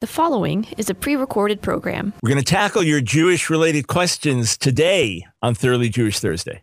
The following is a pre-recorded program. We're going to tackle your Jewish-related questions today on Thoroughly Jewish Thursday.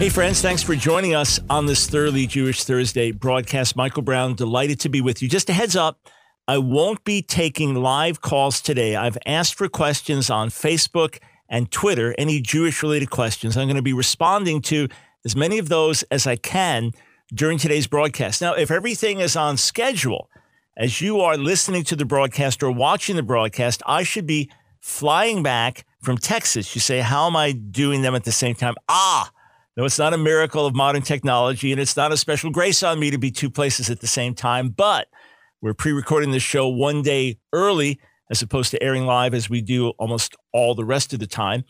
Hey friends, thanks for joining us on this Thoroughly Jewish Thursday broadcast. Michael Brown, delighted to be with you. Just a heads up, I won't be taking live calls today. I've asked for questions on Facebook and Twitter, any Jewish-related questions. I'm going to be responding to as many of those as I can during today's broadcast. Now, if everything is on schedule, as you are listening to the broadcast or watching the broadcast, I should be flying back from Texas. You say, how am I doing them at the same time? No, it's not a miracle of modern technology, and it's not a special grace on me to be two places at the same time, but we're pre-recording this show one day early as opposed to airing live as we do almost all the rest of the time.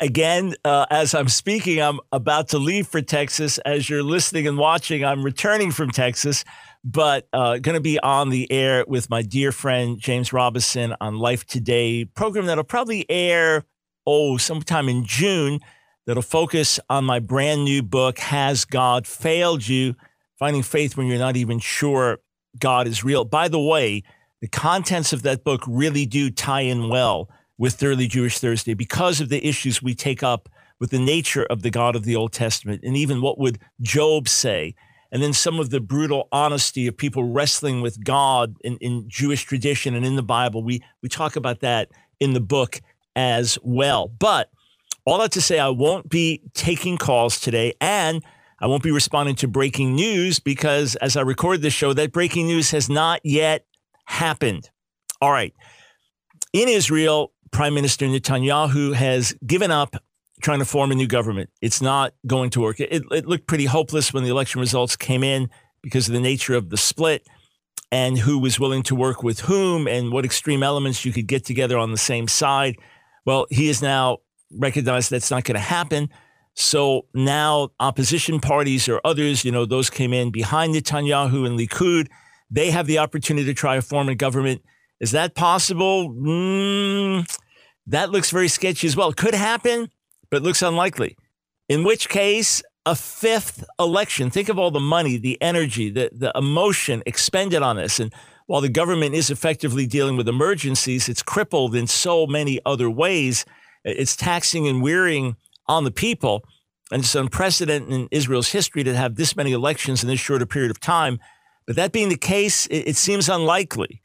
As I'm speaking, I'm about to leave for Texas. As you're listening and watching, I'm returning from Texas, but going to be on the air with my dear friend James Robison on Life Today, program that'll probably air, sometime in June, that'll focus on my brand new book, Has God Failed You? Finding Faith When You're Not Even Sure God Is Real. By the way, the contents of that book really do tie in well with Thoroughly Jewish Thursday because of the issues we take up with the nature of the God of the Old Testament and even what would Job say, and then some of the brutal honesty of people wrestling with God in Jewish tradition and in the Bible. We talk about that in the book as well. But all that to say, I won't be taking calls today, and I won't be responding to breaking news because as I record this show, that breaking news has not yet happened. All right. In Israel, Prime Minister Netanyahu has given up trying to form a new government. It's not going to work. It looked pretty hopeless when the election results came in because of the nature of the split and who was willing to work with whom and what extreme elements you could get together on the same side. Well, he is now recognize that's not going to happen. So now opposition parties or others, those came in behind Netanyahu and Likud, they have the opportunity to try to form a government. Is that possible? That looks very sketchy as well. It could happen, but looks unlikely. In which case, a fifth election. Think of all the money, the energy, the emotion expended on this. And while the government is effectively dealing with emergencies, it's crippled in so many other ways. It's taxing and wearying on the people, and it's unprecedented in Israel's history to have this many elections in this short a period of time. But that being the case, it seems unlikely.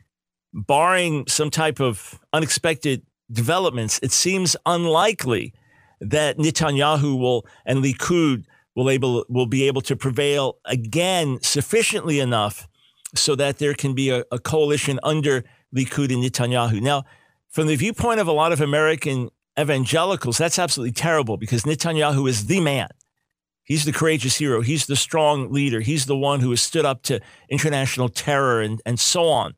Barring some type of unexpected developments, it seems unlikely that Netanyahu and Likud will be able to prevail again sufficiently enough so that there can be a coalition under Likud and Netanyahu. Now, from the viewpoint of a lot of American evangelicals, that's absolutely terrible because Netanyahu is the man. He's the courageous hero. He's the strong leader. He's the one who has stood up to international terror and so on.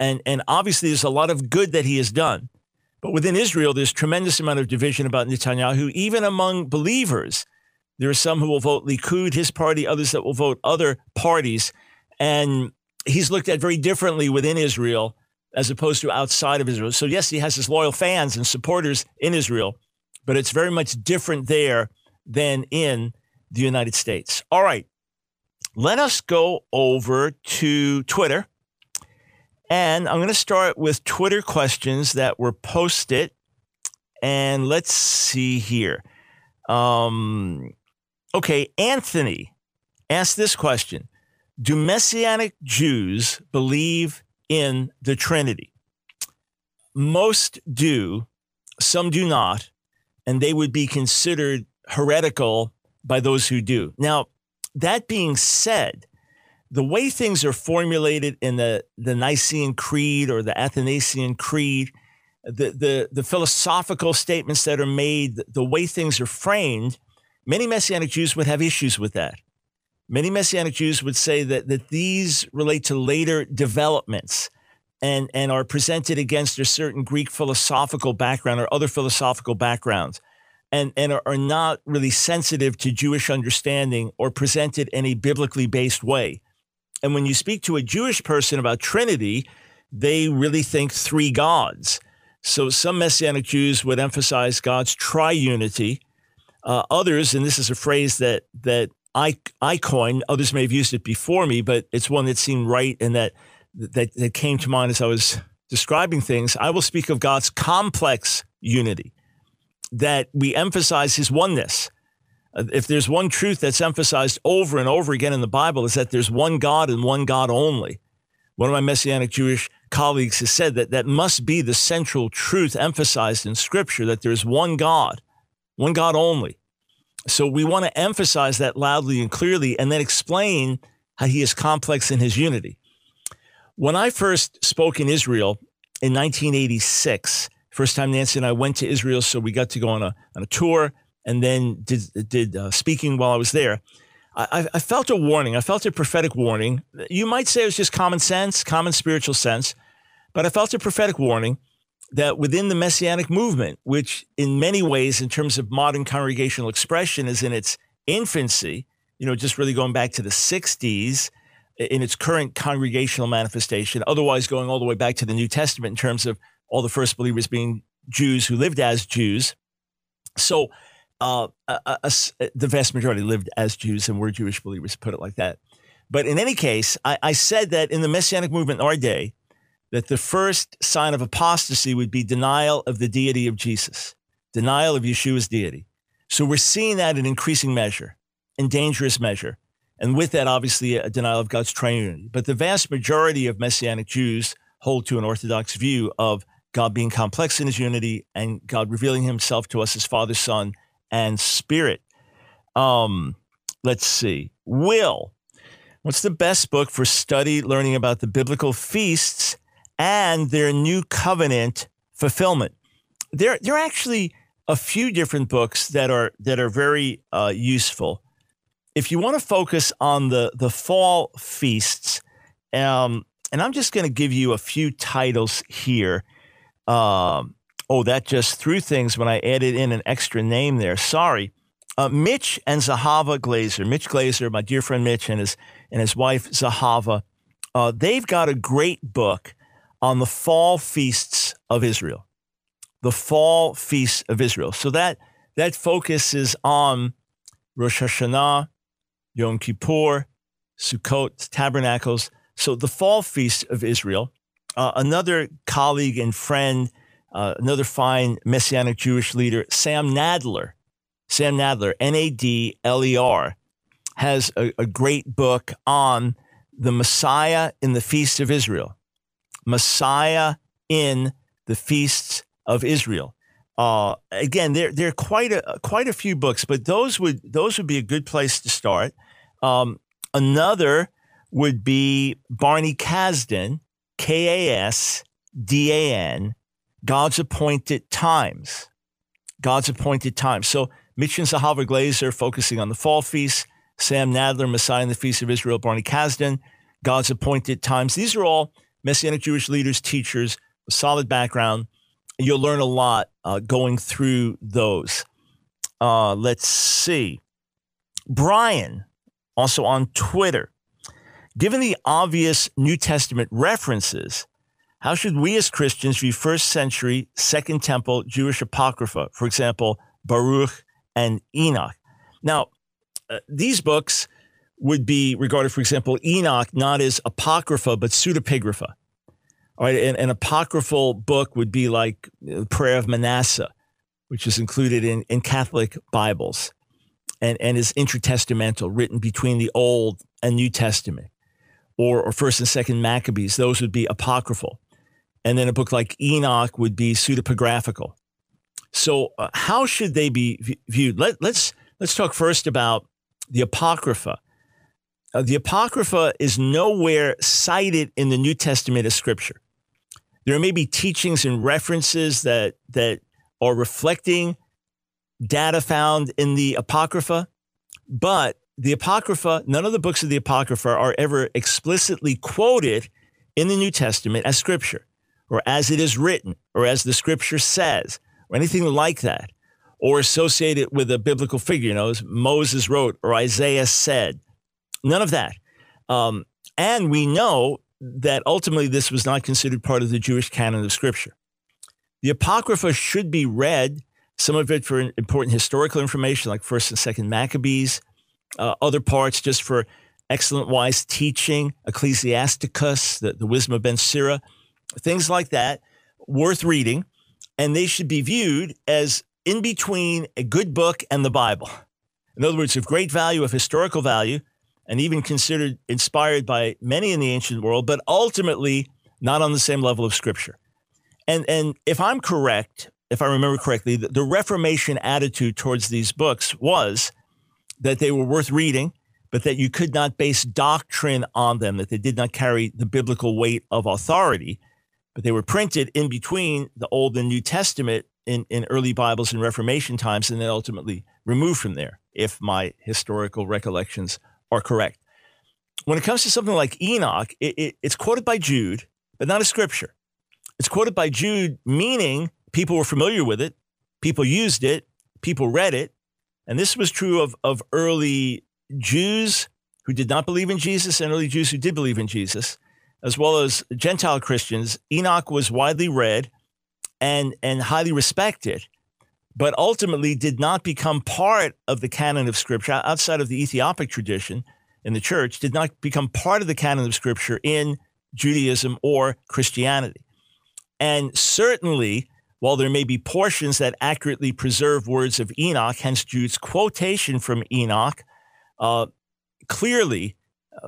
And obviously there's a lot of good that he has done. But within Israel, there's tremendous amount of division about Netanyahu. Even among believers, there are some who will vote Likud, his party, others that will vote other parties. And he's looked at very differently within Israel as opposed to outside of Israel. So yes, he has his loyal fans and supporters in Israel, but it's very much different there than in the United States. All right, let us go over to Twitter. And I'm going to start with Twitter questions that were posted. And let's see here. Anthony asked this question. Do Messianic Jews believe in the Trinity? Most do, some do not, and they would be considered heretical by those who do. Now, that being said, the way things are formulated in the Nicene Creed or the Athanasian Creed, the philosophical statements that are made, the way things are framed, many Messianic Jews would have issues with that. Many Messianic Jews would say that these relate to later developments, and are presented against a certain Greek philosophical background or other philosophical backgrounds, and are not really sensitive to Jewish understanding or presented in a biblically based way. And when you speak to a Jewish person about Trinity, they really think three gods. So some Messianic Jews would emphasize God's triunity. Others, and this is a phrase that I coined, others may have used it before me, but it's one that seemed right and that came to mind as I was describing things. I will speak of God's complex unity, that we emphasize his oneness. If there's one truth that's emphasized over and over again in the Bible, is that there's one God and one God only. One of my Messianic Jewish colleagues has said that that must be the central truth emphasized in Scripture, that there's one God only. So we want to emphasize that loudly and clearly and then explain how he is complex in his unity. When I first spoke in Israel in 1986, first time Nancy and I went to Israel, so we got to go on a tour and then did speaking while I was there. I felt a warning. I felt a prophetic warning. You might say it was just common sense, common spiritual sense, but I felt a prophetic warning that within the Messianic movement, which in many ways, in terms of modern congregational expression, is in its infancy, just really going back to the 60s, in its current congregational manifestation, otherwise going all the way back to the New Testament in terms of all the first believers being Jews who lived as Jews. So the vast majority lived as Jews and were Jewish believers, put it like that. But in any case, I said that in the Messianic movement in our day, that the first sign of apostasy would be denial of the deity of Jesus, denial of Yeshua's deity. So we're seeing that in increasing measure, in dangerous measure. And with that, obviously, a denial of God's triunity. But the vast majority of Messianic Jews hold to an Orthodox view of God being complex in his unity and God revealing himself to us as Father, Son, and Spirit. Let's see. Will, what's the best book for study, learning about the biblical feasts and their new covenant fulfillment? There are actually a few different books that are very useful. If you want to focus on the fall feasts, and I'm just going to give you a few titles here. That just threw things when I added in an extra name there. Sorry. Mitch and Zahava Glazer. Mitch Glazer, my dear friend Mitch, and his wife Zahava, they've got a great book on the fall feasts of Israel. The fall feasts of Israel. So that focuses on Rosh Hashanah, Yom Kippur, Sukkot, Tabernacles. So the fall feast of Israel. Another colleague and friend, another fine Messianic Jewish leader, Sam Nadler, N-A-D-L-E-R, has a great book on the Messiah in the Feasts of Israel. Messiah in the Feasts of Israel. Again, there are quite a few books, but those would be a good place to start. Another would be Barney Kasdan, K-A-S-D-A-N, God's Appointed Times. God's Appointed Times. So Mitch and Zahava Glazer focusing on the fall feasts, Sam Nadler, Messiah in the Feasts of Israel, Barney Kasdan, God's Appointed Times. These are all Messianic Jewish leaders, teachers, with solid background. You'll learn a lot going through those. Let's see. Brian, also on Twitter. Given the obvious New Testament references, how should we as Christians view first century, Second Temple Jewish Apocrypha, for example, Baruch and Enoch? Now, these books would be regarded, for example, Enoch, not as Apocrypha, but pseudepigrapha. All right, an apocryphal book would be like the Prayer of Manasseh, which is included in Catholic Bibles and is intertestamental, written between the Old and New Testament, or First and Second Maccabees. Those would be apocryphal. And then a book like Enoch would be pseudepigraphical. So how should they be viewed? Let's talk first about the Apocrypha. The Apocrypha is nowhere cited in the New Testament as Scripture. There may be teachings and references that are reflecting data found in the Apocrypha, but the Apocrypha, none of the books of the Apocrypha are ever explicitly quoted in the New Testament as Scripture, or as it is written, or as the Scripture says, or anything like that, or associate it with a biblical figure, you know, as Moses wrote or Isaiah said. None of that. And we know that ultimately this was not considered part of the Jewish canon of Scripture. The Apocrypha should be read, some of it for important historical information like 1st and 2nd Maccabees, other parts just for excellent wise teaching, Ecclesiasticus, the Wisdom of Ben Sira, things like that, worth reading. And they should be viewed as in between a good book and the Bible. In other words, of great value, of historical value, and even considered inspired by many in the ancient world, but ultimately not on the same level of Scripture. And if I'm correct, if I remember correctly, the Reformation attitude towards these books was that they were worth reading, but that you could not base doctrine on them, that they did not carry the biblical weight of authority, but they were printed in between the Old and New Testament in early Bibles and Reformation times, and then ultimately removed from there, if my historical recollections are correct. When it comes to something like Enoch, it's quoted by Jude, but not as Scripture. It's quoted by Jude, meaning people were familiar with it, people used it, people read it. And this was true of early Jews who did not believe in Jesus and early Jews who did believe in Jesus, as well as Gentile Christians. Enoch was widely read and highly respected, but ultimately did not become part of the canon of Scripture outside of the Ethiopic tradition in the church, did not become part of the canon of Scripture in Judaism or Christianity. And certainly, while there may be portions that accurately preserve words of Enoch, hence Jude's quotation from Enoch, clearly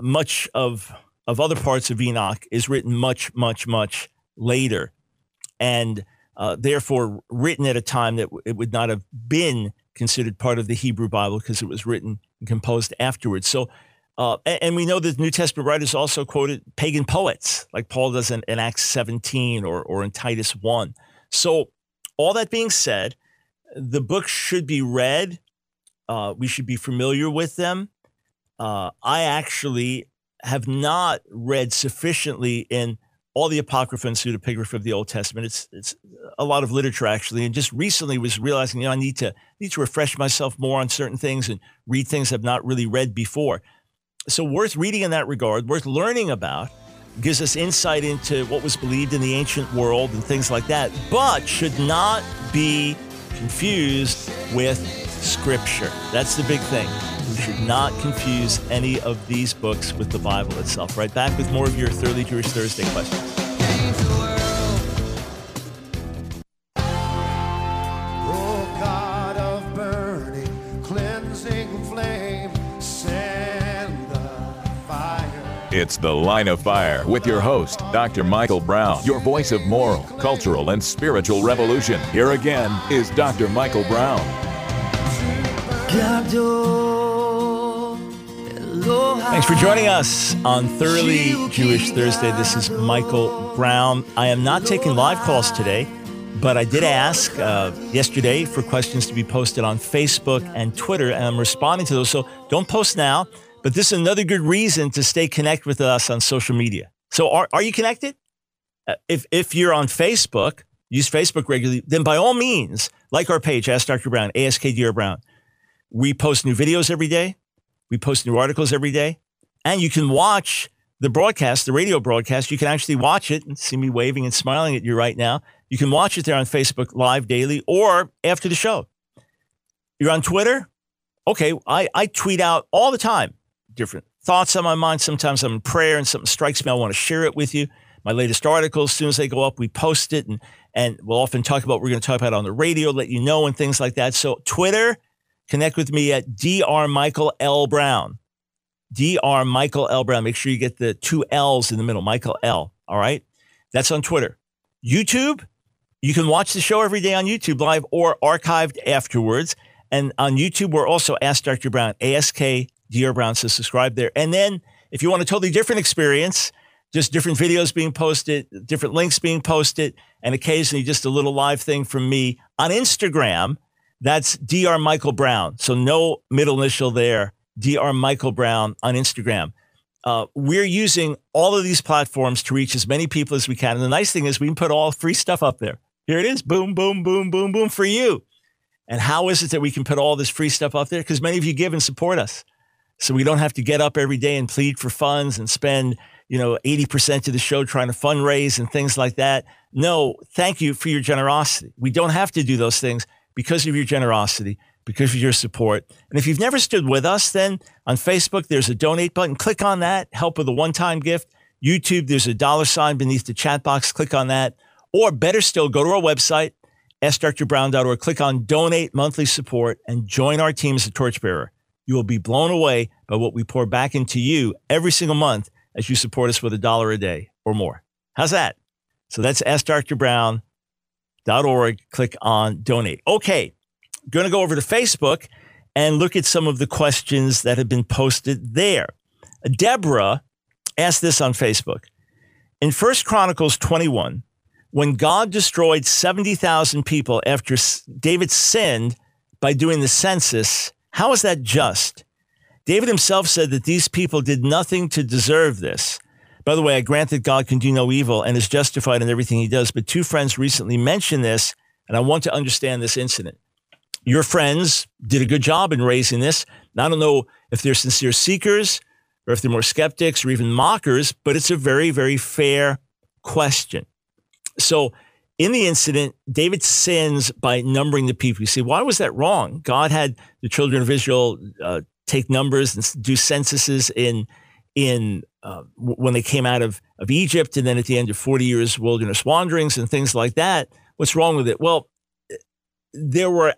much of other parts of Enoch is written much, much, much later, and therefore written at a time that it would not have been considered part of the Hebrew Bible because it was written and composed afterwards. So, and we know that the New Testament writers also quoted pagan poets, like Paul does in Acts 17 or in Titus 1. So all that being said, the books should be read. We should be familiar with them. I actually have not read sufficiently in all the Apocrypha and Pseudepigrapha of the Old Testament. It's a lot of literature, actually, and just recently was realizing, you know, I need to refresh myself more on certain things and read things I've not really read before. So worth reading in that regard, worth learning about, gives us insight into what was believed in the ancient world and things like that, but should not be confused with Scripture. That's the big thing. We should not confuse any of these books with the Bible itself. Right back with more of your Thoroughly Jewish Thursday questions. It's The Line of Fire with your host, Dr. Michael Brown, your voice of moral, cultural, and spiritual revolution. Here again is Dr. Michael Brown. Thanks for joining us on Thoroughly Jewish Thursday. This is Michael Brown. I am not taking live calls today, but I did ask yesterday for questions to be posted on Facebook and Twitter, and I'm responding to those, so don't post now. But this is another good reason to stay connected with us on social media. So are you connected? If you're on Facebook, use Facebook regularly, then by all means, like our page, Ask Dr. Brown, AskDr Brown. We post new videos every day. We post new articles every day. And you can watch the broadcast, the radio broadcast. You can actually watch it and see me waving and smiling at you right now. You can watch it there on Facebook Live daily or after the show. You're on Twitter? Okay, I tweet out all the time. Different thoughts on my mind. Sometimes I'm in prayer and something strikes me. I want to share it with you. My latest articles, as soon as they go up, we post it, and we'll often talk about what we're going to talk about on the radio, let you know, and things like that. So Twitter, connect with me at Dr. Michael L. Brown. Dr. Michael L. Brown. Make sure you get the two L's in the middle, Michael L. All right? That's on Twitter. YouTube, you can watch the show every day on YouTube Live or archived afterwards. And on YouTube, we're also Ask Dr. Brown, AskDr Brown, so subscribe there. And then if you want a totally different experience, just different videos being posted, different links being posted, and occasionally just a little live thing from me on Instagram, that's Dr. Michael Brown. So no middle initial there, Dr. Michael Brown on Instagram. We're using all of these platforms to reach as many people as we can. And the nice thing is we can put all free stuff up there. Here it is. Boom, boom, boom, boom, boom for you. And how is it that we can put all this free stuff up there? Because many of you give and support us. So we don't have to get up every day and plead for funds and spend, 80% of the show trying to fundraise and things like that. No, thank you for your generosity. We don't have to do those things because of your generosity, because of your support. And if you've never stood with us, then on Facebook, there's a donate button. Click on that. Help with a one-time gift. YouTube, there's a $sign beneath the chat box. Click on that. Or better still, go to our website, sdrbrown.org. Click on donate monthly support and join our team as a torchbearer. You will be blown away by what we pour back into you every single month as you support us with $1 a day or more. How's that? So that's sdrbrown.org. Click on donate. Okay, going to go over to Facebook and look at some of the questions that have been posted there. Deborah asked this on Facebook. In 1 Chronicles 21, when God destroyed 70,000 people after David sinned by doing the census, how is that just? David himself said that these people did nothing to deserve this. By the way, I grant that God can do no evil and is justified in everything he does, but two friends recently mentioned this, and I want to understand this incident. Your friends did a good job in raising this. Now, I don't know if they're sincere seekers or if they're more skeptics or even mockers, but it's a very, very fair question. So in the incident, David sins by numbering the people. You say, why was that wrong? God had the children of Israel take numbers and do censuses in when they came out of Egypt, and then at the end of 40 years wilderness wanderings and things like that. What's wrong with it? Well, there were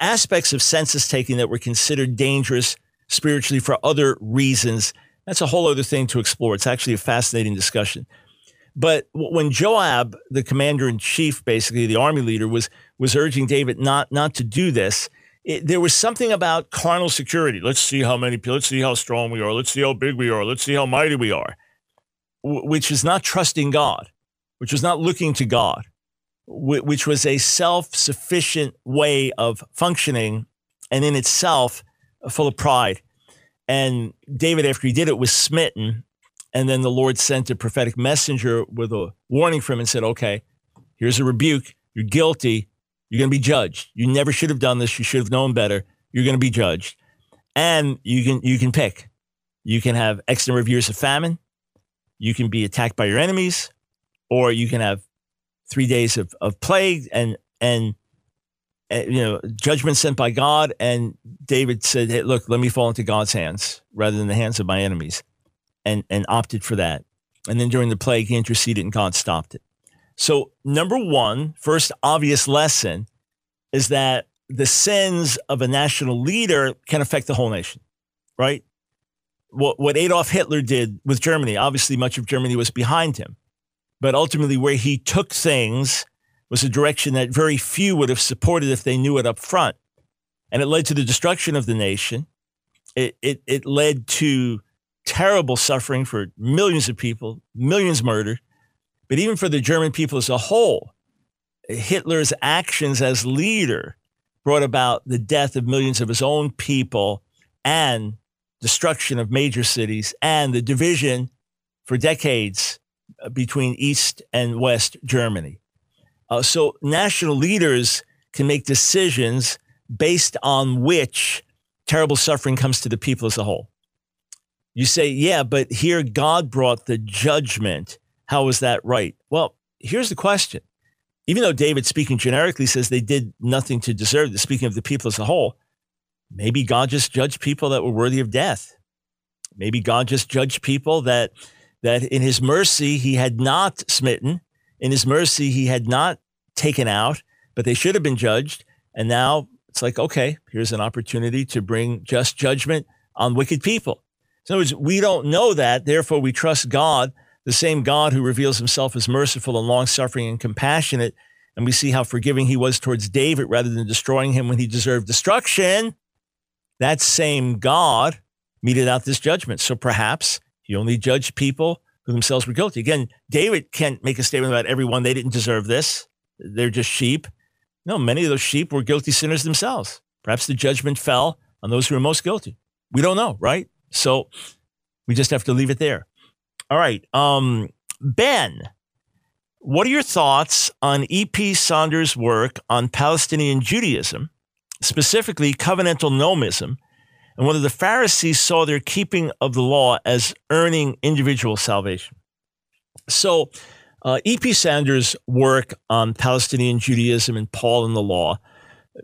aspects of census taking that were considered dangerous spiritually for other reasons. That's a whole other thing to explore. It's actually a fascinating discussion. But when Joab, the commander-in-chief, basically the army leader, was urging David not to do this, there was something about carnal security. Let's see how many people, let's see how strong we are, let's see how big we are, let's see how mighty we are, which is not trusting God, which was not looking to God, which was a self-sufficient way of functioning and in itself full of pride. And David, after he did it, was smitten. And then the Lord sent a prophetic messenger with a warning for him and said, okay, here's a rebuke. You're guilty. You're going to be judged. You never should have done this. You should have known better. You're going to be judged. And you can pick. You can have X number of years of famine. You can be attacked by your enemies, or you can have 3 days of plague and judgment sent by God. And David said, hey, look, let me fall into God's hands rather than the hands of my enemies. And opted for that. And then during the plague, he interceded and God stopped it. So number one, first obvious lesson is that the sins of a national leader can affect the whole nation, right? What Adolf Hitler did with Germany, obviously much of Germany was behind him, but ultimately where he took things was a direction that very few would have supported if they knew it up front. And it led to the destruction of the nation. It led to terrible suffering for millions of people, millions murdered. But even for the German people as a whole, Hitler's actions as leader brought about the death of millions of his own people and destruction of major cities and the division for decades between East and West Germany. So national leaders can make decisions based on which terrible suffering comes to the people as a whole. You say, yeah, but here God brought the judgment. How is that right? Well, here's the question. Even though David, speaking generically, says they did nothing to deserve this, speaking of the people as a whole, maybe God just judged people that were worthy of death. Maybe God just judged people that in his mercy he had not smitten, in his mercy he had not taken out, but they should have been judged. And now it's like, okay, here's an opportunity to bring just judgment on wicked people. In other words, we don't know that, therefore we trust God, the same God who reveals himself as merciful and long-suffering and compassionate, and we see how forgiving he was towards David rather than destroying him when he deserved destruction. That same God meted out this judgment. So perhaps he only judged people who themselves were guilty. Again, David can't make a statement about everyone. They didn't deserve this. They're just sheep. No, many of those sheep were guilty sinners themselves. Perhaps the judgment fell on those who were most guilty. We don't know, right? So We just have to leave it there. All right. Ben, what are your thoughts on E.P. Sanders' work on Palestinian Judaism, specifically covenantal nomism, and whether the Pharisees saw their keeping of the law as earning individual salvation? So E.P. Sanders' work on Palestinian Judaism and Paul and the law,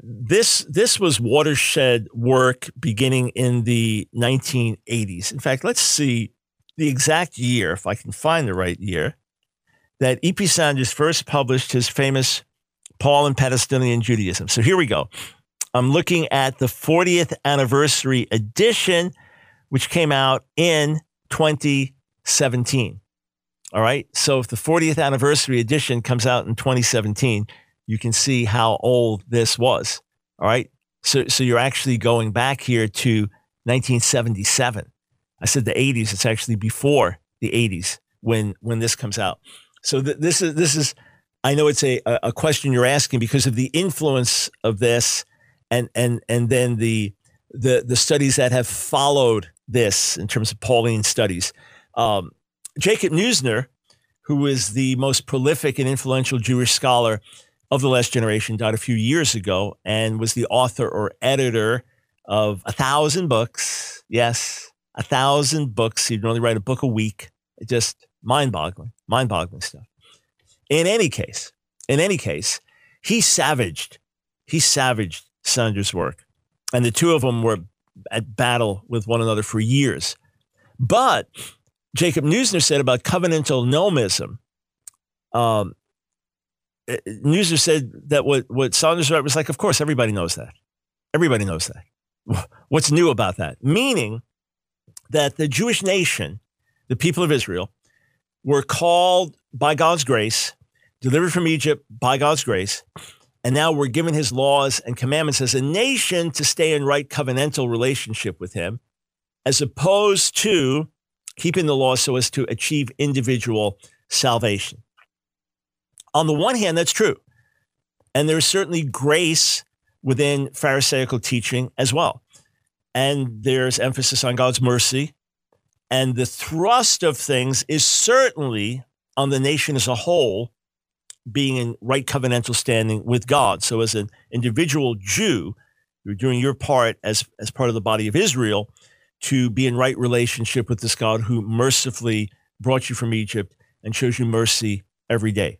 this was watershed work beginning in the 1980s. In fact, let's see the exact year, if I can find the right year, that E.P. Sanders first published his famous Paul and Palestinian Judaism. So here we go. I'm looking at the 40th anniversary edition, which came out in 2017. All right. So if the 40th anniversary edition comes out in 2017, you can see how old this was. All right. So you're actually going back here to 1977. I said the 80s. It's actually before the 80s when this comes out. So this is, I know it's a question you're asking because of the influence of this and then the studies that have followed this in terms of Pauline studies. Jacob Neusner, who is the most prolific and influential Jewish scholar of the last generation, died a few years ago and was the author or editor of 1,000 books. Yes, 1,000 books. He'd only write a book a week. It just... mind-boggling stuff. In any case, he savaged Sanders' work. And the two of them were at battle with one another for years. But Jacob Neusner said about covenantal nomism, Neusner said that what Sanders wrote was like, of course, everybody knows that. Everybody knows that. What's new about that? Meaning that the Jewish nation, the people of Israel, were called by God's grace, delivered from Egypt by God's grace, and now we're given his laws and commandments as a nation to stay in right covenantal relationship with him, as opposed to keeping the law so as to achieve individual salvation. On the one hand, that's true. And there's certainly grace within Pharisaical teaching as well. And there's emphasis on God's mercy. And the thrust of things is certainly on the nation as a whole being in right covenantal standing with God. So as an individual Jew, you're doing your part as part of the body of Israel to be in right relationship with this God who mercifully brought you from Egypt and shows you mercy every day.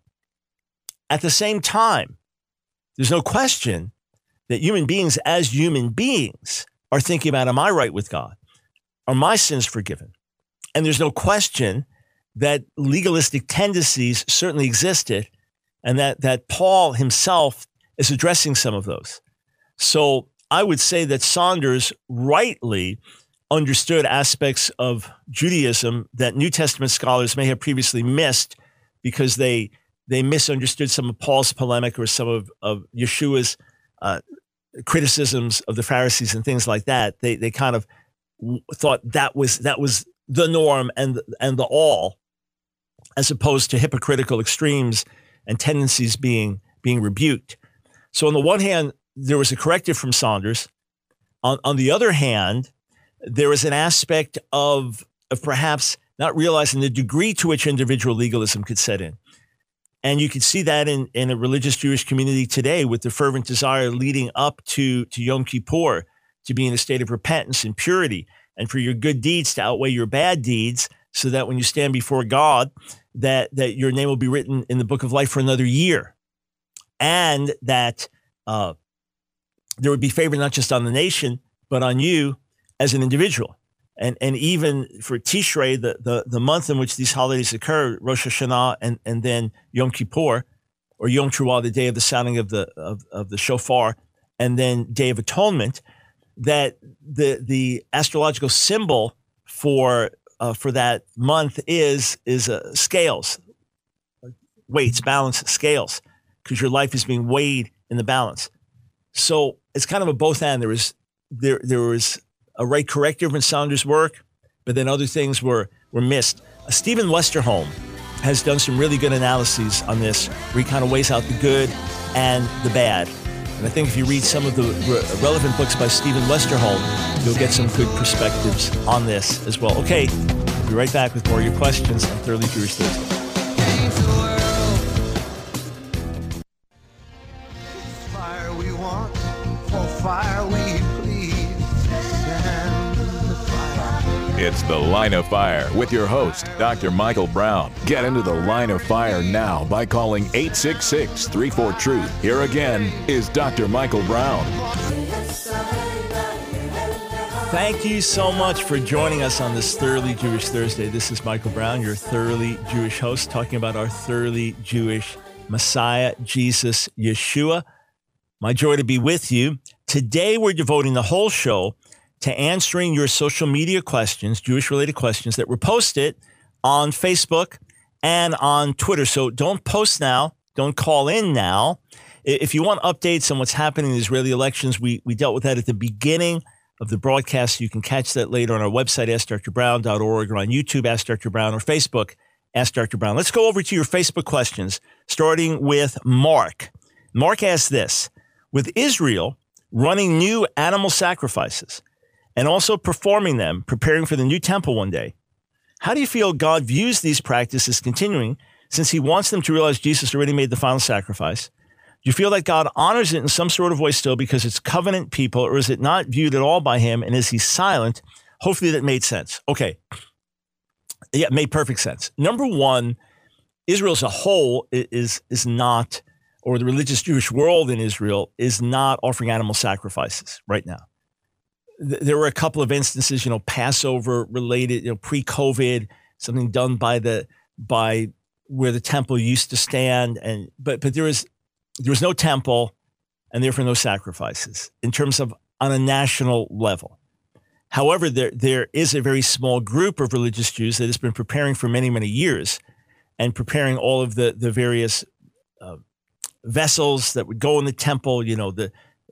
At the same time, there's no question that human beings as human beings are thinking about, am I right with God? Are my sins forgiven? And there's no question that legalistic tendencies certainly existed and that Paul himself is addressing some of those. So I would say that Sanders rightly understood aspects of Judaism that New Testament scholars may have previously missed because they misunderstood some of Paul's polemic or some of Yeshua's criticisms of the Pharisees and things like that. They kind of thought that was the norm and the all, as opposed to hypocritical extremes and tendencies being rebuked. So on the one hand, there was a corrective from Sanders. On the other hand, there is an aspect of perhaps not realizing the degree to which individual legalism could set in. And you can see that in a religious Jewish community today with the fervent desire leading up to Yom Kippur to be in a state of repentance and purity and for your good deeds to outweigh your bad deeds so that when you stand before God, that your name will be written in the book of life for another year. And that there would be favor not just on the nation, but on you as an individual. And even for Tishrei, the month in which these holidays occur, Rosh Hashanah and then Yom Kippur or Yom Truah, the day of the sounding of the shofar, and then Day of Atonement, that the astrological symbol for that month is scales, weights, balance scales, because your life is being weighed in the balance. So it's kind of a both and. There was a right corrective in Sanders' work, but then other things were missed. Stephen Westerholm has done some really good analyses on this, where he kind of weighs out the good and the bad. And I think if you read some of the relevant books by Stephen Westerholm, you'll get some good perspectives on this as well. Okay, We'll be right back with more of your questions on Thoroughly Jewish Thursday. It's The Line of Fire with your host, Dr. Michael Brown. Get into The Line of Fire now by calling 866-34-TRUTH. Here again is Dr. Michael Brown. Thank you so much for joining us on this Thoroughly Jewish Thursday. This is Michael Brown, your Thoroughly Jewish host, talking about our thoroughly Jewish Messiah, Jesus, Yeshua. My joy to be with you. Today, we're devoting the whole show to answering your social media questions, Jewish-related questions that were posted on Facebook and on Twitter. So don't post now. Don't call in now. If you want updates on what's happening in the Israeli elections, we dealt with that at the beginning of the broadcast. You can catch that later on our website, AskDrBrown.org, or on YouTube, Ask Dr. Brown, or Facebook, Ask Dr. Brown. Let's go over to your Facebook questions, starting with Mark. Mark asked this: with Israel running new animal sacrifices and also performing them, preparing for the new temple one day, how do you feel God views these practices continuing, since he wants them to realize Jesus already made the final sacrifice? Do you feel that God honors it in some sort of way still because it's covenant people, or is it not viewed at all by him, and is he silent? Hopefully that made sense. Okay. Yeah, it made perfect sense. Number one, Israel as a whole is not, or the religious Jewish world in Israel is not offering animal sacrifices right now. There were a couple of instances, Passover related, pre-COVID, something done by where the temple used to stand, but there was no temple, and therefore no sacrifices in terms of on a national level. However, there is a very small group of religious Jews that has been preparing for many, many years, and preparing all of the various vessels that would go in the temple,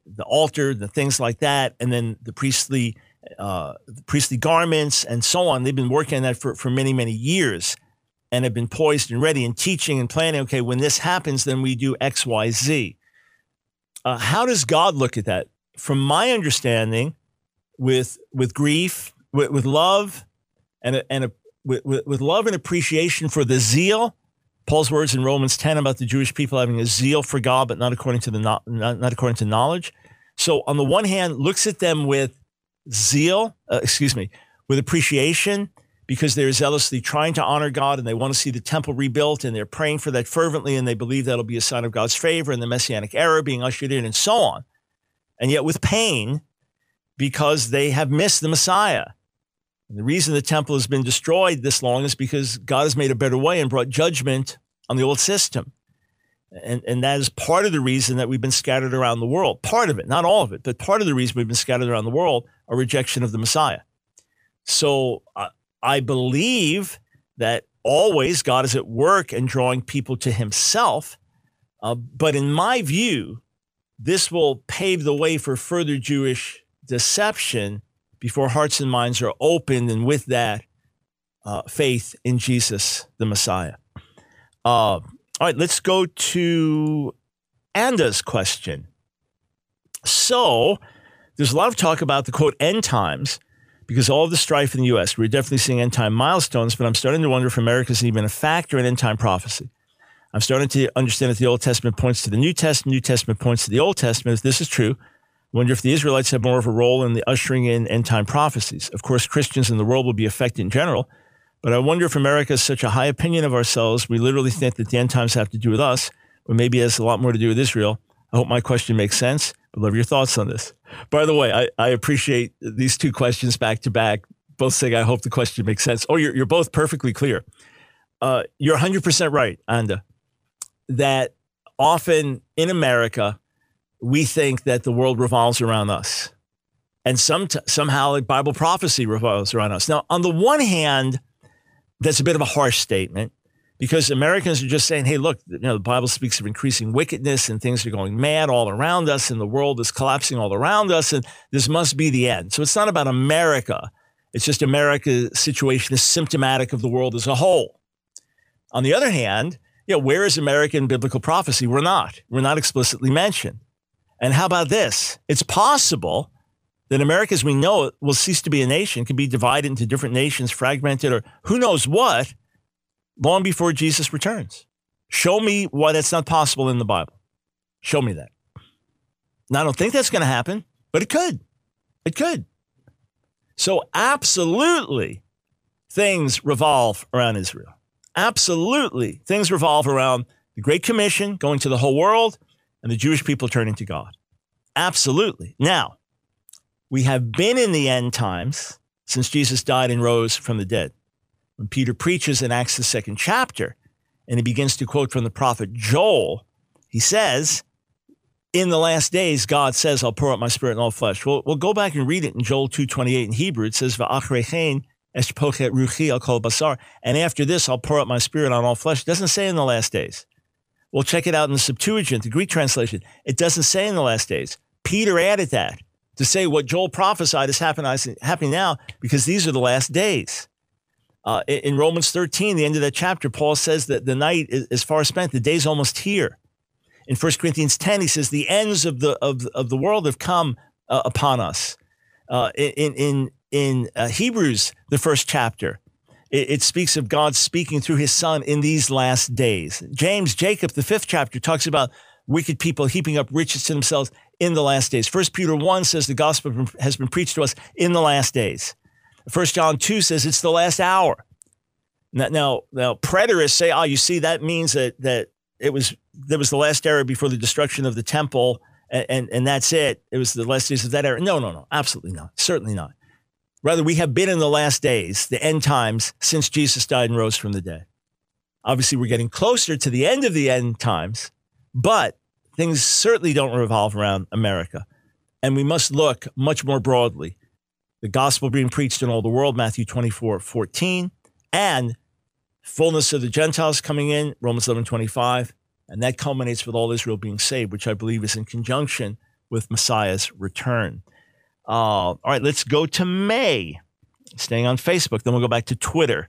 the altar, the things like that, and then the priestly garments and so on. They've been working on that for many, many years, and have been poised and ready and teaching and planning. Okay, when this happens, then we do X, Y, Z. How does God look at that? From my understanding, with grief, with love, and with love and appreciation for the zeal. Paul's words in Romans 10 about the Jewish people having a zeal for God, but not according to knowledge. So on the one hand, looks at them with with appreciation, because they're zealously trying to honor God, and they want to see the temple rebuilt, and they're praying for that fervently, and they believe that'll be a sign of God's favor and the Messianic era being ushered in and so on. And yet with pain, because they have missed the Messiah. The reason the temple has been destroyed this long is because God has made a better way and brought judgment on the old system. And that is part of the reason that we've been scattered around the world. Part of it, not all of it, but part of the reason we've been scattered around the world, a rejection of the Messiah. So I believe that always God is at work and drawing people to himself. But in my view, this will pave the way for further Jewish deception before hearts and minds are opened, and with that, faith in Jesus, the Messiah. All right, let's go to Anda's question. So there's a lot of talk about the, quote, end times, because all of the strife in the U.S., we're definitely seeing end time milestones, but I'm starting to wonder if America is even a factor in end time prophecy. I'm starting to understand that the Old Testament points to the New Testament, New Testament points to the Old Testament. If this is true, wonder if the Israelites have more of a role in the ushering in end-time prophecies. Of course, Christians in the world will be affected in general, but I wonder if America has such a high opinion of ourselves, we literally think that the end times have to do with us, but maybe it has a lot more to do with Israel. I hope my question makes sense. I'd love your thoughts on this. By the way, I appreciate these two questions back-to-back, both saying, I hope the question makes sense. Oh, you're both perfectly clear. You're 100% right, Anda, that often in America, we think that the world revolves around us. And somehow like Bible prophecy revolves around us. Now, on the one hand, that's a bit of a harsh statement, because Americans are just saying, hey, look, the Bible speaks of increasing wickedness, and things are going mad all around us, and the world is collapsing all around us, and this must be the end. So it's not about America. It's just America's situation is symptomatic of the world as a whole. On the other hand, where is America in biblical prophecy? We're not explicitly mentioned. And how about this? It's possible that America as we know it will cease to be a nation, could be divided into different nations, fragmented, or who knows what, long before Jesus returns. Show me why that's not possible in the Bible. Show me that. Now, I don't think that's going to happen, but it could. It could. So absolutely, things revolve around Israel. Absolutely, things revolve around the Great Commission going to the whole world and the Jewish people turning to God. Absolutely. Now, we have been in the end times since Jesus died and rose from the dead. When Peter preaches in Acts, the second chapter, and he begins to quote from the prophet Joel, he says, in the last days, God says, I'll pour out my spirit on all flesh. Well, we'll go back and read it in Joel 2:28 in Hebrew. It says, Va'achrechein eshpochet ruchi al kol basar. And after this, I'll pour out my spirit on all flesh. It doesn't say in the last days. We'll check it out in the Septuagint, the Greek translation. It doesn't say in the last days. Peter added that to say what Joel prophesied is happening now because these are the last days. In Romans 13, the end of that chapter, Paul says that the night is far spent, the day's almost here. In 1 Corinthians 10, he says the ends of the world have come upon us. In Hebrews, the first chapter, it speaks of God speaking through his son in these last days. James, Jacob, the fifth chapter, talks about wicked people heaping up riches to themselves in the last days. 1 Peter 1 says the gospel has been preached to us in the last days. 1 John 2 says it's the last hour. Now preterists say, you see, that means that there was the last era before the destruction of the temple, and that's it. It was the last days of that era. No, absolutely not. Certainly not. Rather, we have been in the last days, the end times, since Jesus died and rose from the dead. Obviously, we're getting closer to the end of the end times, but things certainly don't revolve around America. And we must look much more broadly. The gospel being preached in all the world, Matthew 24:14, and fullness of the Gentiles coming in, Romans 11:25, and that culminates with all Israel being saved, which I believe is in conjunction with Messiah's return. All right, let's go to May, staying on Facebook. Then we'll go back to Twitter.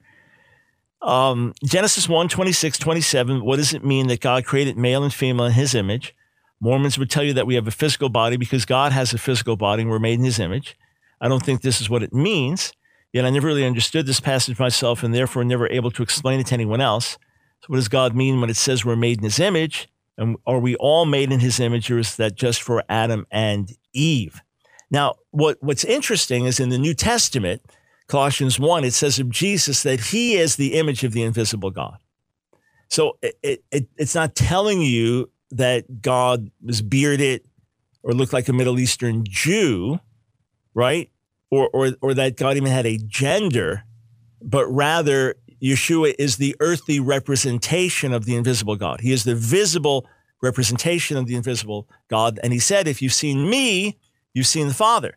Genesis 1:26-27, what does it mean that God created male and female in his image? Mormons would tell you that we have a physical body because God has a physical body and we're made in his image. I don't think this is what it means, yet I never really understood this passage myself and therefore never able to explain it to anyone else. So what does God mean when it says we're made in his image? And are we all made in his image, or is that just for Adam and Eve? Now, what's interesting is in the New Testament, Colossians 1, it says of Jesus that he is the image of the invisible God. So it's not telling you that God was bearded or looked like a Middle Eastern Jew, right? Or that God even had a gender, but rather Yeshua is the earthly representation of the invisible God. He is the visible representation of the invisible God. And he said, if you've seen me, you've seen the Father.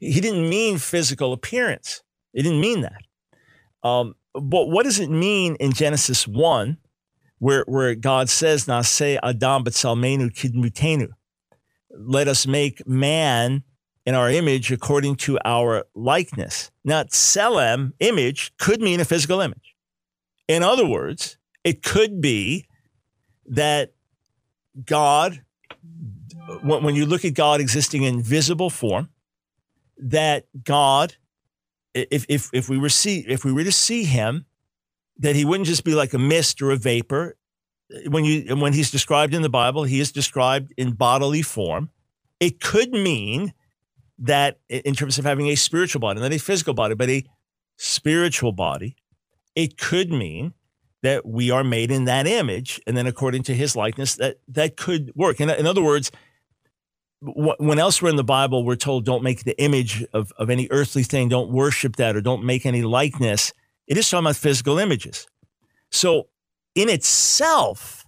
He didn't mean physical appearance. It didn't mean that. But what does it mean in Genesis 1, where God says, Naseh Adam b'tzelmenu kidmutenu, let us make man in our image according to our likeness. Now, tselem, image, could mean a physical image. In other words, it could be that God, when you look at God existing in visible form, that God, if we were to see him, that he wouldn't just be like a mist or a vapor. When he's described in the Bible, he is described in bodily form. It could mean that in terms of having a spiritual body, not a physical body, but a spiritual body, it could mean that we are made in that image. And then according to his likeness, that could work. In other words, when elsewhere in the Bible, we're told don't make the image of any earthly thing, don't worship that, or don't make any likeness, it is talking about physical images. So in itself,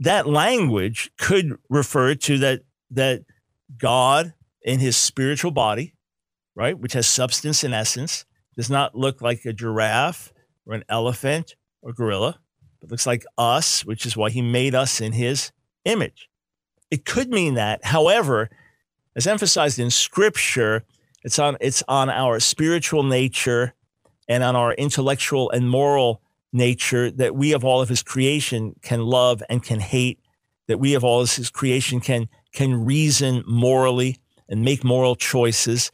that language could refer to that God in his spiritual body, right, which has substance and essence, does not look like a giraffe or an elephant or gorilla, but looks like us, which is why he made us in his image. It could mean that. However, as emphasized in Scripture, it's on our spiritual nature and on our intellectual and moral nature that we of all of his creation can love and can hate, that we of all of his creation can reason morally and make moral choices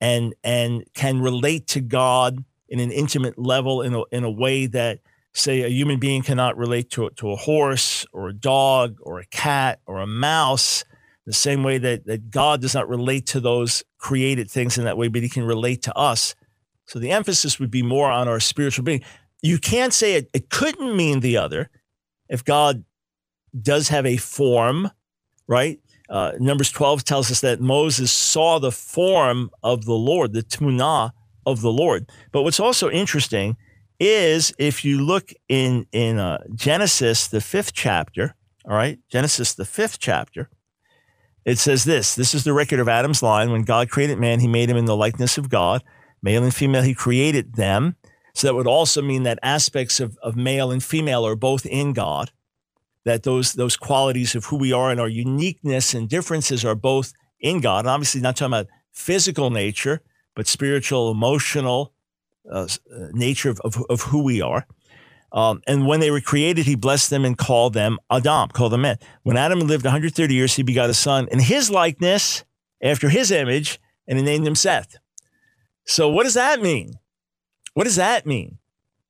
and can relate to God in an intimate level in a way that, say, a human being cannot relate to a horse or a dog or a cat or a mouse, the same way that God does not relate to those created things in that way, but he can relate to us. So the emphasis would be more on our spiritual being. You can't say it couldn't mean the other if God does have a form, right? Numbers 12 tells us that Moses saw the form of the Lord, the Tmunah of the Lord. But what's also interesting is if you look in Genesis, the 5th chapter, all right? Genesis, the 5th chapter, it says this is the record of Adam's line. When God created man, he made him in the likeness of God. Male and female, he created them. So that would also mean that aspects of male and female are both in God, that those qualities of who we are and our uniqueness and differences are both in God. And obviously not talking about physical nature, but spiritual, emotional nature of who we are. And when they were created, he blessed them and called them Adam, called them man. When Adam lived 130 years, he begot a son in his likeness, after his image, and he named him Seth. So what does that mean? What does that mean?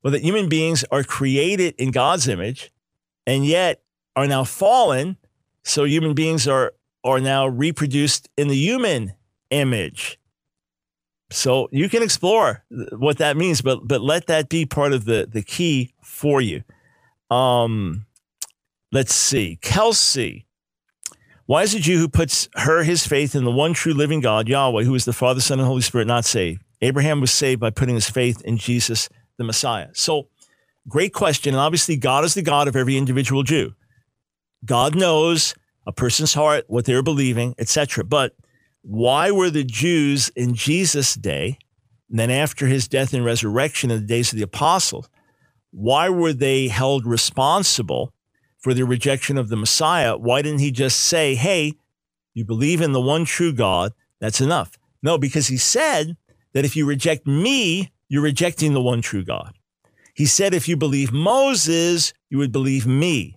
Well, that human beings are created in God's image and yet are now fallen. So human beings are now reproduced in the human image. So you can explore what that means, but let that be part of the key for you. Let's see. Kelsey, why is a Jew who puts his faith in the one true living God, Yahweh, who is the Father, Son, and Holy Spirit, not saved? Abraham was saved by putting his faith in Jesus, the Messiah. So great question. And obviously God is the God of every individual Jew. God knows a person's heart, what they're believing, etc. But why were the Jews in Jesus' day, and then after his death and resurrection in the days of the apostles, why were they held responsible for the rejection of the Messiah? Why didn't he just say, hey, you believe in the one true God, that's enough? No, because he said that if you reject me, you're rejecting the one true God. He said, if you believe Moses, you would believe me.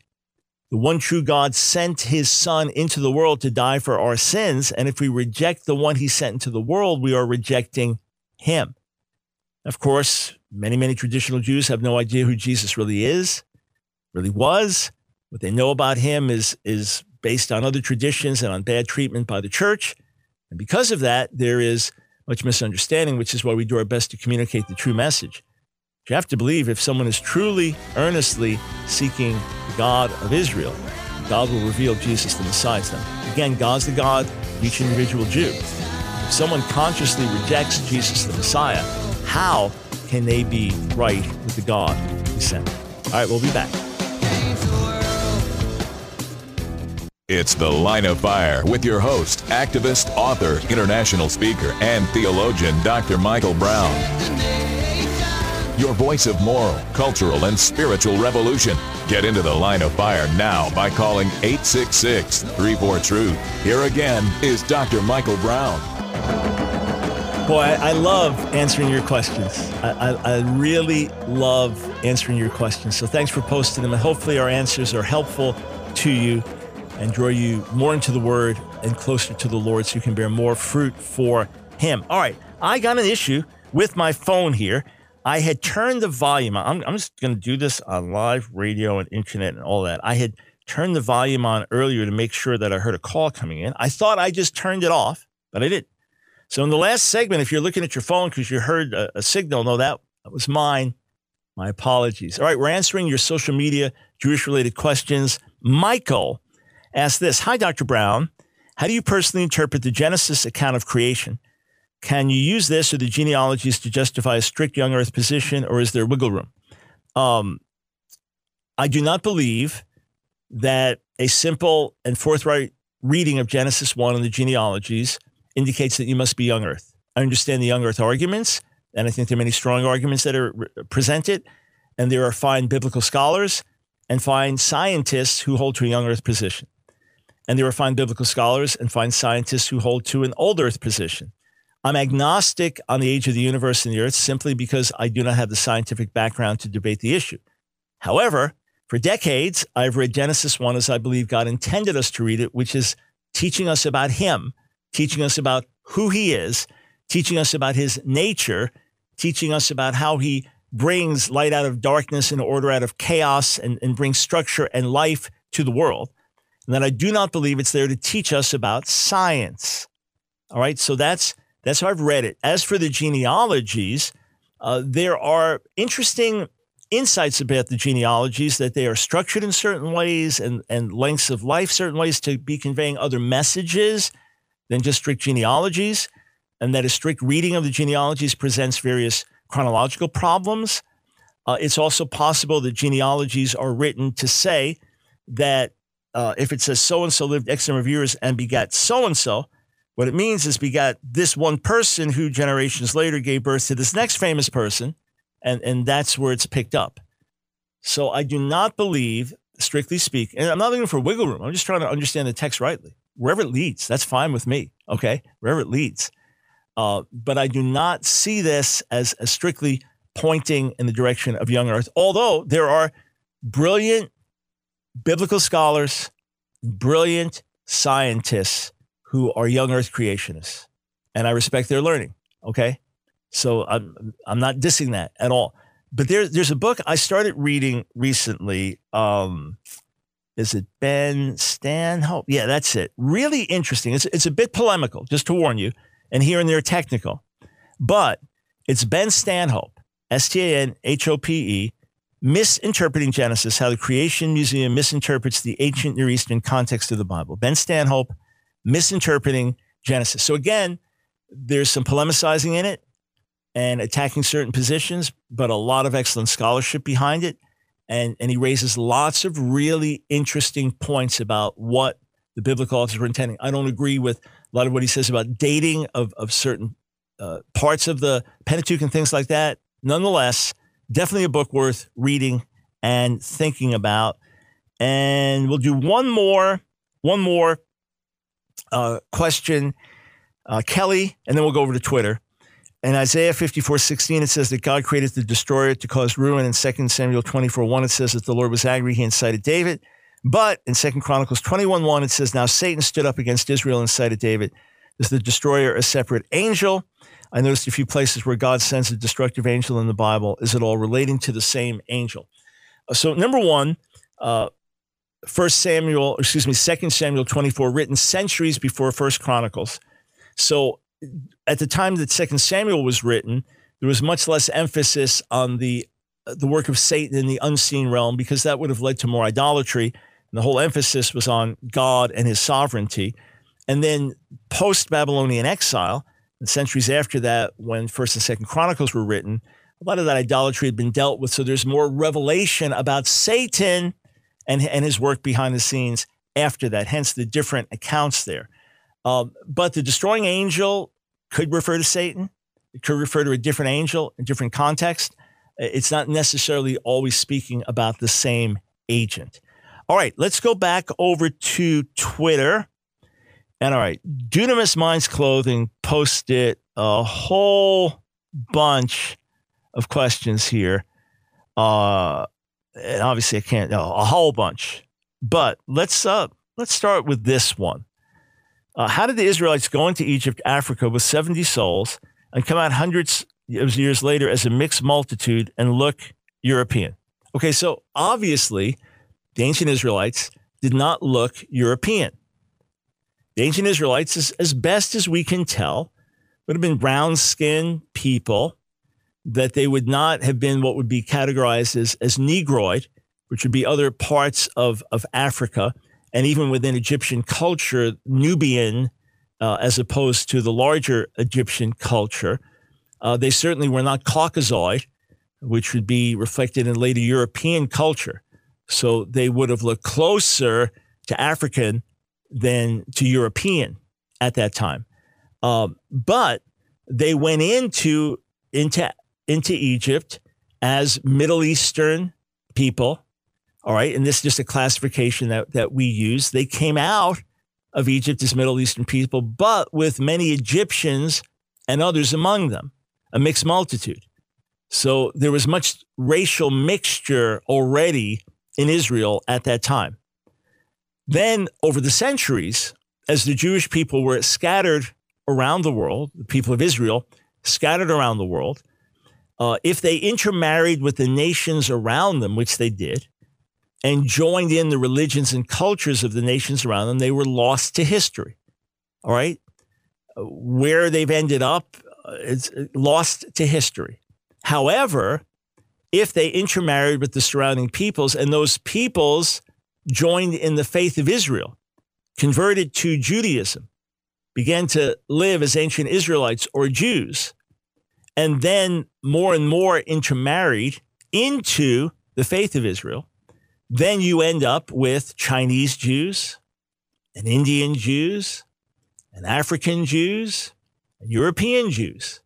The one true God sent his son into the world to die for our sins. And if we reject the one he sent into the world, we are rejecting him. Of course, many, many traditional Jews have no idea who Jesus really is, really was. What they know about him is based on other traditions and on bad treatment by the church. And because of that, there is much misunderstanding, which is why we do our best to communicate the true message. But you have to believe if someone is truly, earnestly seeking the God of Israel, God will reveal Jesus the Messiah to them. Again, God's the God of each individual Jew. If someone consciously rejects Jesus the Messiah, how can they be right with the God he sent? All right, we'll be back. It's The Line of Fire with your host, activist, author, international speaker, and theologian, Dr. Michael Brown. Your voice of moral, cultural, and spiritual revolution. Get into The Line of Fire now by calling 866-34-TRUTH. Here again is Dr. Michael Brown. Boy, I love answering your questions. I really love answering your questions. So thanks for posting them, and hopefully our answers are helpful to you and draw you more into the Word and closer to the Lord so you can bear more fruit for Him. All right, I got an issue with my phone here. I had turned the volume on. I'm just going to do this on live radio and internet and all that. I had turned the volume on earlier to make sure that I heard a call coming in. I thought I just turned it off, but I didn't. So in the last segment, if you're looking at your phone because you heard a signal, no, that was mine. My apologies. All right, we're answering your social media, Jewish-related questions. Michael ask this. Hi, Dr. Brown. How do you personally interpret the Genesis account of creation? Can you use this or the genealogies to justify a strict young earth position, or is there wiggle room? I do not believe that a simple and forthright reading of Genesis 1 and the genealogies indicates that you must be young earth. I understand the young earth arguments, and I think there are many strong arguments that are presented, and there are fine biblical scholars and fine scientists who hold to a young earth position. And there are fine biblical scholars and fine scientists who hold to an old earth position. I'm agnostic on the age of the universe and the earth simply because I do not have the scientific background to debate the issue. However, for decades, I've read Genesis 1 as I believe God intended us to read it, which is teaching us about him teaching us about who he is, teaching us about his nature, teaching us about how he brings light out of darkness and order out of chaos and brings structure and life to the world. And that I do not believe it's there to teach us about science. All right, so that's how I've read it. As for the genealogies, there are interesting insights about the genealogies, that they are structured in certain ways and lengths of life, certain ways to be conveying other messages than just strict genealogies, and that a strict reading of the genealogies presents various chronological problems. It's also possible that genealogies are written to say that if it says so-and-so lived X number of years and begat so-and-so, what it means is begat this one person who generations later gave birth to this next famous person, and that's where it's picked up. So I do not believe, strictly speaking, and I'm not looking for wiggle room. I'm just trying to understand the text rightly. Wherever it leads, that's fine with me, okay? Wherever it leads. But I do not see this as strictly pointing in the direction of young earth, although there are brilliant biblical scholars, brilliant scientists who are young earth creationists, and I respect their learning, okay? So I'm not dissing that at all. But there's a book I started reading recently. Is it Ben Stanhope? Yeah, that's it. Really interesting. It's a bit polemical, just to warn you, and here and there technical. But it's Ben Stanhope, S-T-A-N-H-O-P-E, Misinterpreting Genesis, How the Creation Museum Misinterprets the Ancient Near Eastern Context of the Bible. Ben Stanhope, Misinterpreting Genesis. So again, there's some polemicizing in it and attacking certain positions, but a lot of excellent scholarship behind it. And he raises lots of really interesting points about what the biblical authors were intending. I don't agree with a lot of what he says about dating of certain parts of the Pentateuch and things like that. Nonetheless, definitely a book worth reading and thinking about. And we'll do one more question, Kelly, and then we'll go over to Twitter. In Isaiah 54:16, it says that God created the destroyer to cause ruin. In 2 Samuel 24:1, it says that the Lord was angry. He incited David. But in 2 Chronicles 21:1, it says, now Satan stood up against Israel and incited David. Is the destroyer a separate angel? I noticed a few places where God sends a destructive angel in the Bible. Is it all relating to the same angel? So number one, 2 Samuel 24, written centuries before 1 Chronicles. So at the time that 2 Samuel was written, there was much less emphasis on the work of Satan in the unseen realm, because that would have led to more idolatry. And the whole emphasis was on God and his sovereignty. And then post-Babylonian exile, and centuries after that, when 1st and 2nd Chronicles were written, a lot of that idolatry had been dealt with. So there's more revelation about Satan and his work behind the scenes after that, hence the different accounts there. But the destroying angel could refer to Satan. It could refer to a different angel in different context. It's not necessarily always speaking about the same agent. All right, let's go back over to Twitter. And all right, Dunamis Minds Clothing posted a whole bunch of questions here. And obviously I can't know a whole bunch, but let's start with this one. How did the Israelites go into Egypt, Africa with 70 souls and come out hundreds of years later as a mixed multitude and look European? Okay, so obviously the ancient Israelites did not look European. The ancient Israelites, as best as we can tell, would have been brown-skinned people, that they would not have been what would be categorized as Negroid, which would be other parts of Africa, and even within Egyptian culture, Nubian, as opposed to the larger Egyptian culture. They certainly were not Caucasoid, which would be reflected in later European culture. So they would have looked closer to African than to European at that time. But they went into Egypt as Middle Eastern people. All right. And this is just a classification that we use. They came out of Egypt as Middle Eastern people, but with many Egyptians and others among them, a mixed multitude. So there was much racial mixture already in Israel at that time. Then over the centuries, as the Jewish people were scattered around the world, the people of Israel scattered around the world, if they intermarried with the nations around them, which they did, and joined in the religions and cultures of the nations around them, they were lost to history. All right? Where they've ended up is lost to history. However, if they intermarried with the surrounding peoples and those peoples joined in the faith of Israel, converted to Judaism, began to live as ancient Israelites or Jews, and then more and more intermarried into the faith of Israel, then you end up with Chinese Jews and Indian Jews and African Jews and European Jews.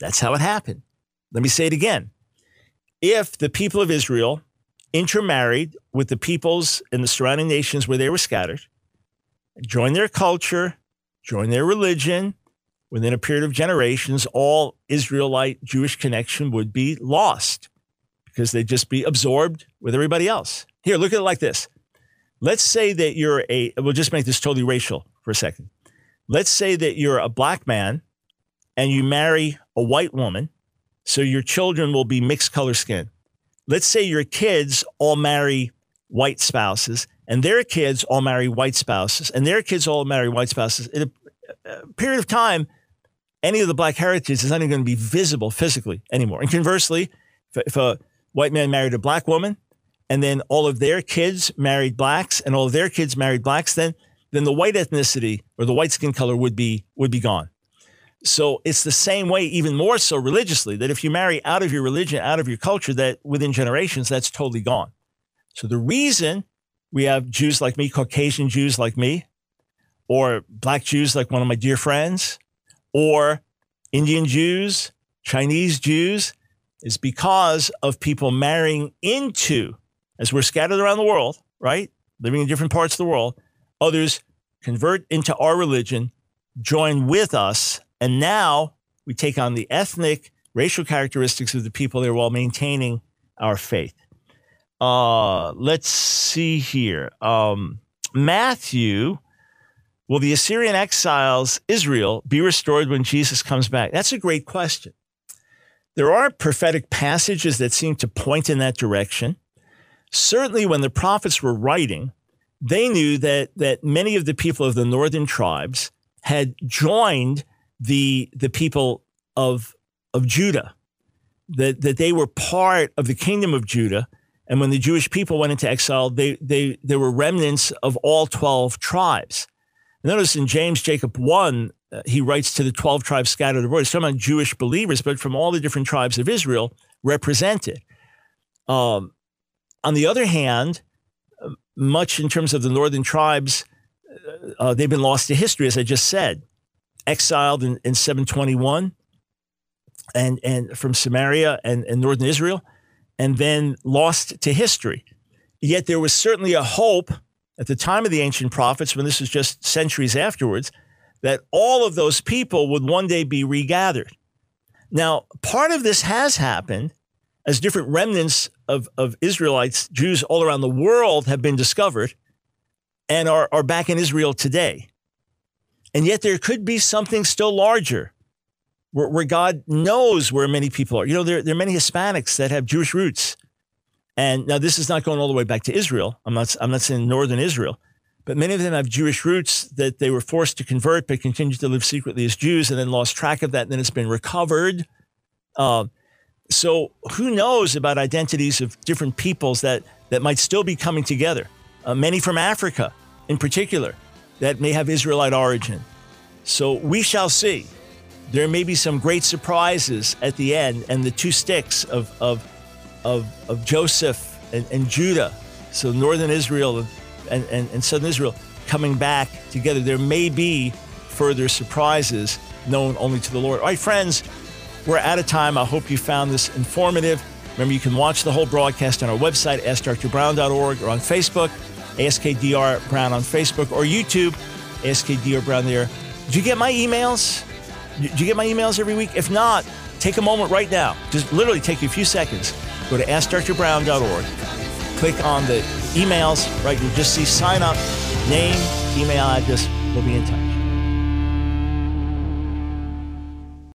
That's how it happened. Let me say it again. If the people of Israel intermarried with the peoples in the surrounding nations where they were scattered, joined their culture, joined their religion, within a period of generations, all Israelite Jewish connection would be lost because they'd just be absorbed with everybody else. Here, look at it like this. Let's say that you're we'll just make this totally racial for a second. Let's say that you're a black man and you marry a white woman, so your children will be mixed color skin. Let's say your kids all marry white spouses and their kids all marry white spouses and their kids all marry white spouses. In a period of time, any of the black heritage is not even going to be visible physically anymore. And conversely, if a white man married a black woman and then all of their kids married blacks and all of their kids married blacks, then the white ethnicity or the white skin color would be gone. So it's the same way, even more so religiously, that if you marry out of your religion, out of your culture, that within generations, that's totally gone. So the reason we have Jews like me, Caucasian Jews like me, or black Jews like one of my dear friends, or Indian Jews, Chinese Jews, is because of people marrying into, as we're scattered around the world, right? Living in different parts of the world, others convert into our religion, join with us, and now we take on the ethnic, racial characteristics of the people there while maintaining our faith. Let's see here. Matthew, will the Assyrian exiles, Israel, be restored when Jesus comes back? That's a great question. There are prophetic passages that seem to point in that direction. Certainly when the prophets were writing, they knew that many of the people of the northern tribes had joined the people of Judah, that they were part of the kingdom of Judah. And when the Jewish people went into exile, they were remnants of all 12 tribes. Notice in James, Jacob 1, he writes to the 12 tribes scattered abroad. He's talking about Jewish believers, but from all the different tribes of Israel represented. On the other hand, much in terms of the northern tribes, they've been lost to history, as I just said. Exiled in 721 and from Samaria and northern Israel, and then lost to history. Yet there was certainly a hope at the time of the ancient prophets, when this was just centuries afterwards, that all of those people would one day be regathered. Now, part of this has happened as different remnants of Israelites, Jews all around the world have been discovered and are back in Israel today. And yet there could be something still larger where God knows where many people are. You know, there are many Hispanics that have Jewish roots. And now this is not going all the way back to Israel. I'm not saying northern Israel, but many of them have Jewish roots that they were forced to convert but continued to live secretly as Jews and then lost track of that, and then it's been recovered. So who knows about identities of different peoples that might still be coming together, many from Africa in particular, that may have Israelite origin. So we shall see. There may be some great surprises at the end, and the two sticks of Joseph and Judah, so northern Israel and southern Israel coming back together. There may be further surprises known only to the Lord. All right, friends, we're out of time. I hope you found this informative. Remember, you can watch the whole broadcast on our website, AskDrBrown.org, or on Facebook. AskDr Brown on Facebook or YouTube, AskDr Brown there. Do you get my emails? Do you get my emails every week? If not, take a moment right now. Just literally take you a few seconds. Go to AskDrBrown.org. Click on the emails, right? You'll just see sign up, name, email address. We'll be in touch.